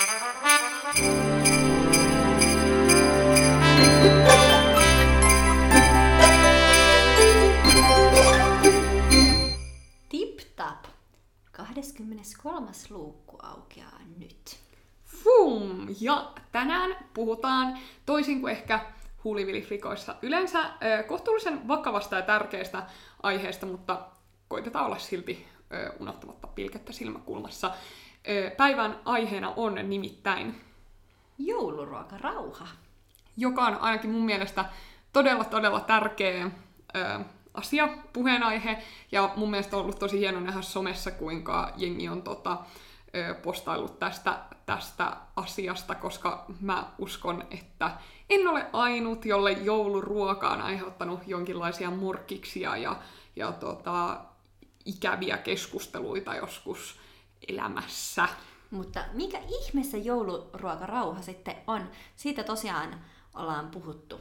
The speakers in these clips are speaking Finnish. Tip tap. 23. luukku aukeaa nyt. Fum! Ja tänään puhutaan, toisin kuin ehkä huulivilifrikoissa yleensä, kohtuullisen vakavasta ja tärkeästä aiheesta, mutta koitetaan olla silti unohtamatta pilkettä silmäkulmassa. Päivän aiheena on nimittäin jouluruokarauha, joka on ainakin mun mielestä todella tärkeä asia, puheenaihe, ja mun mielestä on ollut tosi hieno nähdä somessa, kuinka jengi on postaillut tästä asiasta, koska mä uskon, että en ole ainut, jolle jouluruoka on aiheuttanut jonkinlaisia morkkiksia ja ikäviä keskusteluita joskus elämässä. Mutta mikä ihmeessä jouluruokarauha sitten on? Siitä tosiaan ollaan puhuttu.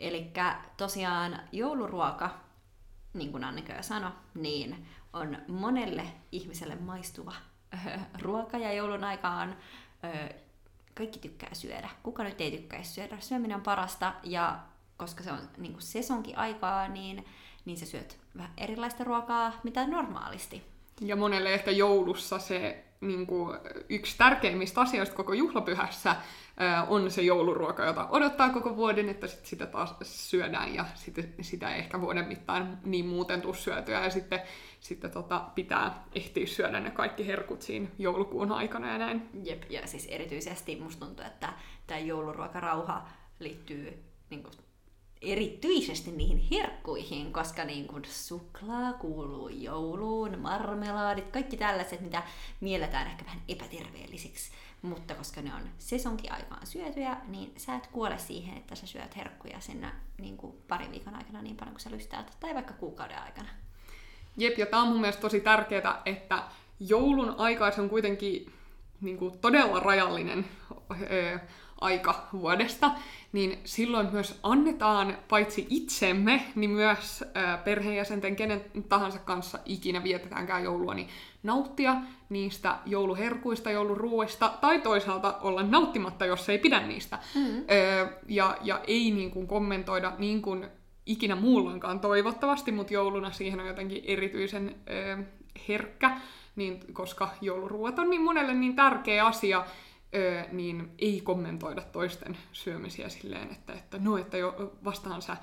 Elikkä tosiaan jouluruoka, niin kuin Anneke jo sanoi, niin on monelle ihmiselle maistuva ruoka, ja joulun aikaan kaikki tykkää syödä. Kuka nyt ei tykkäisi syödä? Syöminen on parasta, ja koska se on niin kuin sesonkiaikaa, niin sä syöt vähän erilaista ruokaa, mitä normaalisti. Ja monelle ehkä joulussa se niin kuin yksi tärkeimmistä asioista koko juhlapyhässä on se jouluruoka, jota odottaa koko vuoden, että sit sitä taas syödään, ja sitä ei ehkä vuoden mittaan niin muuten tule syötyä, ja sitten pitää ehtiä syödä ne kaikki herkut siinä joulukuun aikana ja näin. Jep, ja siis erityisesti musta tuntuu, että tämä jouluruokarauha liittyy niin kuin erityisesti niihin herkkuihin, koska niin kuin suklaa kuuluu jouluun, marmelaadit, kaikki tällaiset, mitä mielletään ehkä vähän epäterveellisiksi. Mutta koska ne on sesonkiaikaan syötyjä, niin sä et kuole siihen, että sä syöt herkkuja sinne niin kuin parin viikon aikana niin paljon kuin sä lystäät, tai vaikka kuukauden aikana. Jep, ja tää on mun mielestä tosi tärkeää, että joulun aikaa se on kuitenkin niin kuin todella rajallinen aika vuodesta, niin silloin myös annetaan paitsi itsemme, niin myös perheenjäsenten, kenen tahansa kanssa ikinä vietetäänkään joulua, niin nauttia niistä jouluherkuista, jouluruoista, tai toisaalta olla nauttimatta, jos ei pidä niistä. Mm-hmm. Ja ei niin kuin kommentoida niin kuin ikinä muulloinkaan toivottavasti, mutta jouluna siihen on jotenkin erityisen herkkä, niin, koska jouluruoat on niin monelle niin tärkeä asia, niin ei kommentoida toisten syömisiä silleen, että vastahan sä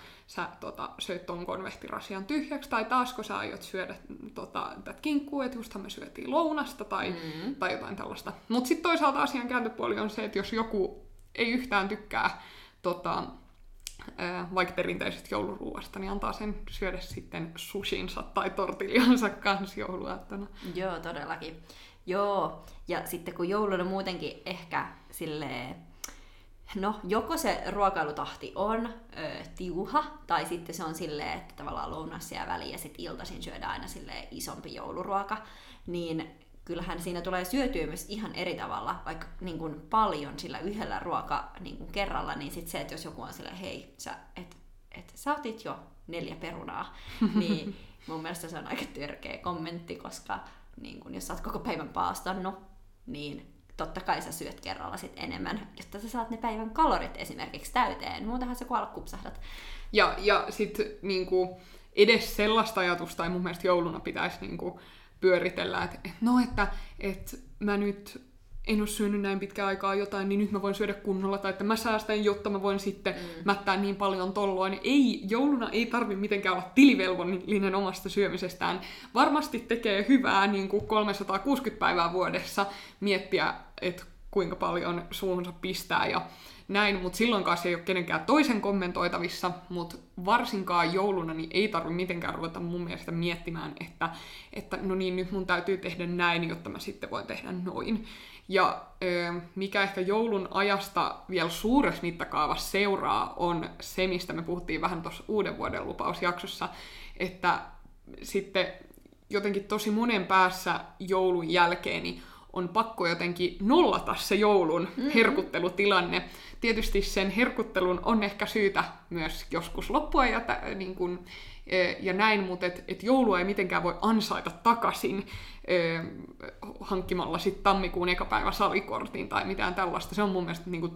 söit ton konvehtirasian tyhjäksi, tai taasko sä aiot syödä tätä kinkkua, että justhan me syötiin lounasta, tai jotain tällaista. Mutta sitten toisaalta asian kääntöpuoli on se, että jos joku ei yhtään tykkää vaikka perinteisestä jouluruuasta, niin antaa sen syödä sitten sushinsa tai tortiljansa kanssa jouluaattona. Joo, todellakin. Joo, ja sitten kun jouluna muutenkin ehkä silleen, no joko se ruokailutahti on tiuha, tai sitten se on silleen, että tavallaan lounas jää väliin ja sitten iltaisin syödään aina silleen isompi jouluruoka, niin kyllähän siinä tulee syötyä myös ihan eri tavalla, vaikka niin kuin paljon sillä yhdellä ruoka niin kuin kerralla, niin sitten se, että jos joku on silleen, hei, sä otit jo 4 perunaa, niin mun mielestä se on aika törkeä kommentti, koska niin kun, jos sä oot koko päivän paastannut, niin totta kai sä syöt kerralla sit enemmän, jotta sä saat ne päivän kalorit esimerkiksi täyteen. Muutenhan sä kuolla kupsahdat. Ja sit niinku, edes sellaista ajatusta ei mun mielestä jouluna pitäisi niinku pyöritellä, että mä nyt en ole syönyt näin pitkään aikaa jotain, niin nyt mä voin syödä kunnolla, tai että mä säästän, jotta mä voin sitten mättää niin paljon tolloin. Ei, jouluna ei tarvitse mitenkään olla tilivelvollinen omasta syömisestään. Varmasti tekee hyvää niin kuin 360 päivää vuodessa miettiä, että kuinka paljon suuhunsa pistää ja näin, mutta silloinkaan se ei ole kenenkään toisen kommentoitavissa, mutta varsinkaan jouluna niin ei tarvitse mitenkään ruveta mun mielestä miettimään, että no niin, nyt mun täytyy tehdä näin, jotta mä sitten voin tehdä noin. Ja mikä ehkä joulun ajasta vielä suuressa mittakaavassa seuraa, on se, mistä me puhuttiin vähän tuossa uuden vuoden lupausjaksossa, että sitten jotenkin tosi monen päässä joulun jälkeen niin on pakko jotenkin nollata se joulun herkuttelutilanne. Tietysti sen herkuttelun on ehkä syytä myös joskus loppua ja niin kuin ja näin, mutta et joulua ei mitenkään voi ansaita takaisin hankkimalla sitten tammikuun ekapäivä salikortin tai mitään tällaista. Se on mun mielestä niinku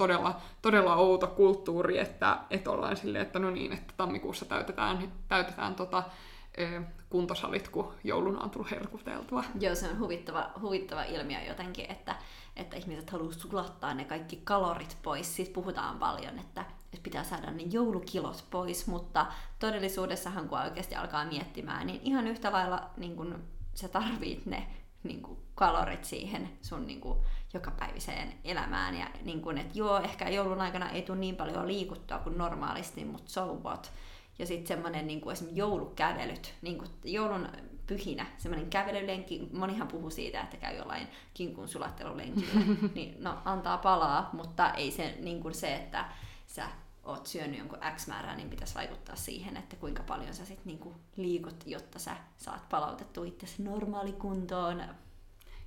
todella outo kulttuuri, että ollaan silleen, että no niin, että tammikuussa täytetään kuntosalit, kun jouluna on tullut herkuteltua. Joo, se on huvittava ilmiö jotenkin, että ihmiset haluaa sulattaa ne kaikki kalorit pois. Siitä puhutaan paljon, että pitää saada ne joulukilot pois, mutta todellisuudessahan kun oikeasti alkaa miettimään, niin ihan yhtä lailla niin kun sä tarvit ne niin kun kalorit siihen sun niin kun jokapäiväiseen elämään. Ja niin kun, että joo, ehkä joulun aikana ei tule niin paljon liikuttua kuin normaalisti, mutta so what. Ja sitten semmoinen niin esimerkiksi joulukävelyt, niin joulun pyhinä, semmoinen kävelylenki, monihan puhuu siitä, että käy jollain kinkun sulattelulenkillä, niin no antaa palaa, mutta ei se, niin kuin se, että sä oot syönyt jonkun X määrää, niin pitäisi vaikuttaa siihen, että kuinka paljon sä sit niin kuin liikut, jotta sä saat palautettua itsesi normaalikuntoon.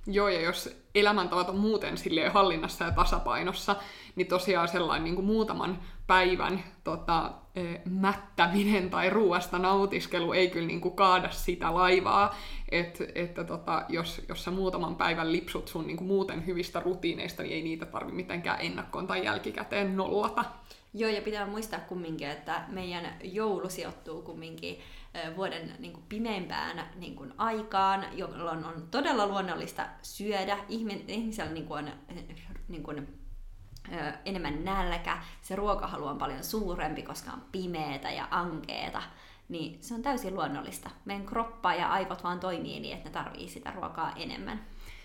Joo, ja jos elämäntavat on muuten silleen hallinnassa ja tasapainossa, niin tosiaan sellainen niin kuin muutaman päivän mättäminen tai ruoasta nautiskelu ei kyllä niin kuin kaada sitä laivaa, että jos sä muutaman päivän lipsut sun niin kuin muuten hyvistä rutiineista, niin ei niitä tarvitse mitenkään ennakkoon tai jälkikäteen nollata. Joo, ja pitää muistaa kumminkin, että meidän joulu sijoittuu kumminkin vuoden niin kuin pimeimpään niin kuin aikaan, jolloin on todella luonnollista syödä. Ihmisellä niin kuin on niin kuin enemmän nälkä, se ruokahalu on paljon suurempi, koska on pimeätä ja ankeeta. Niin se on täysin luonnollista. Meidän kroppa ja aivot vaan toimii niin, että ne tarvii sitä ruokaa enemmän.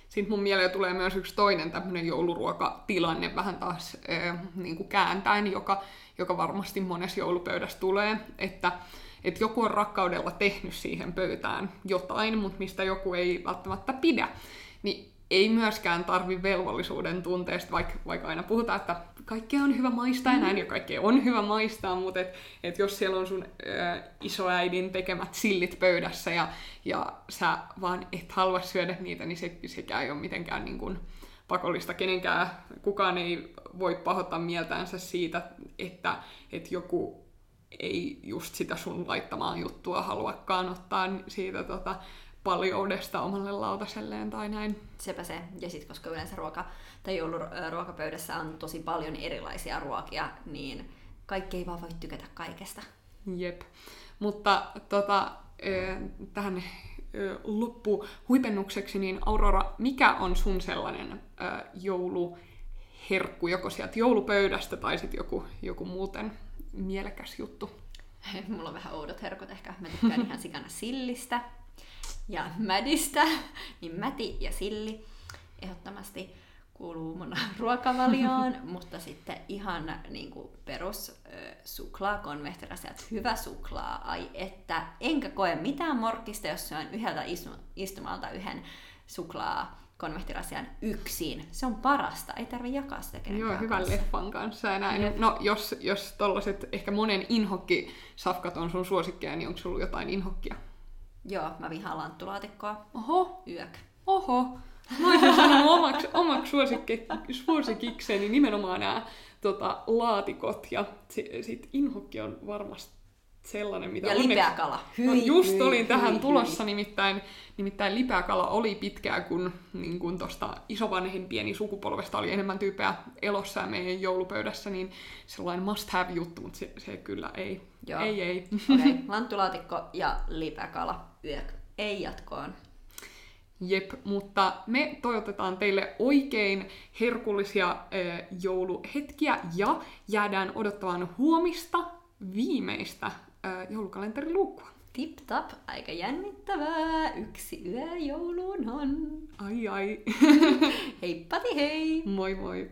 Sitten mun mieleen tulee myös yksi toinen tämmöinen jouluruokatilanne vähän taas niin kuin kääntäen, joka varmasti monessa joulupöydässä tulee, että joku on rakkaudella tehnyt siihen pöytään jotain, mutta mistä joku ei välttämättä pidä. Niin ei myöskään tarvi velvollisuuden tunteesta, vaikka aina puhutaan, että kaikkea on hyvä maistaa ja näin, ja kaikkea on hyvä maistaa, mutta et jos siellä on sun isoäidin tekemät sillit pöydässä ja sä vaan et halua syödä niitä, niin sekään ei ole mitenkään niin kuin pakollista kenenkään. Kukaan ei voi pahoittaa mieltänsä siitä, että joku ei just sitä sun laittamaan juttua haluakaan ottaa siitä paljoudesta omalle lautaselleen tai näin. Sepä se. Ja sitten koska yleensä jouluruokapöydässä on tosi paljon erilaisia ruokia, niin kaikki ei vaan voi tykätä kaikesta. Jep. Mutta tähän loppuhuipennukseksi, niin Aurora, mikä on sun sellainen jouluherkku, joko sieltä joulupöydästä tai sitten joku muuten mielekäs juttu? Mulla on vähän oudot herkut ehkä. Mä tykkään ihan sikana sillistä. Ja mädistä, niin mäti ja silli ehdottomasti kuuluu mun ruokavalioon, mutta sitten ihan niin kuin perus suklaakonvehtera, sieltä hyvä suklaa, ai että enkä koe mitään morkkista, jos syön yhdeltä istumalta yhden suklaakonvehterasian yksin. Se on parasta, ei tarvitse jakaa sitä kenenkään. Joo, hyvän leffan kanssa ja näin. No jos tollaset ehkä monen inhokkisafkat on sun suosikkeja, niin onko sulla jotain inhokkia? Joo, mä vihaan lanttulaatikkoa. Oho. Yök. Oho. Mä olisin sanonut omaksi suosikikseni nimenomaan nämä laatikot. Ja sit inhokki on varmasti sellainen, mitä... Ja lipeäkala. Olin tähän tulossa. Nimittäin lipeäkala oli pitkään, kun niin tuosta isovanhempieni sukupolvesta oli enemmän tyyppejä elossa ja meidän joulupöydässä, niin sellainen must have juttu, mutta se kyllä ei. Joo. Ei. Okay. Lanttulaatikko ja lipeäkala. Ei jatkoon. Jep, mutta me toivotetaan teille oikein herkullisia jouluhetkiä ja jäädään odottamaan huomista viimeistä joulukalenteriluukkua. Tip tap, aika jännittävää. Yksi yö jouluun on. Ai. Heippati hei. Moi moi.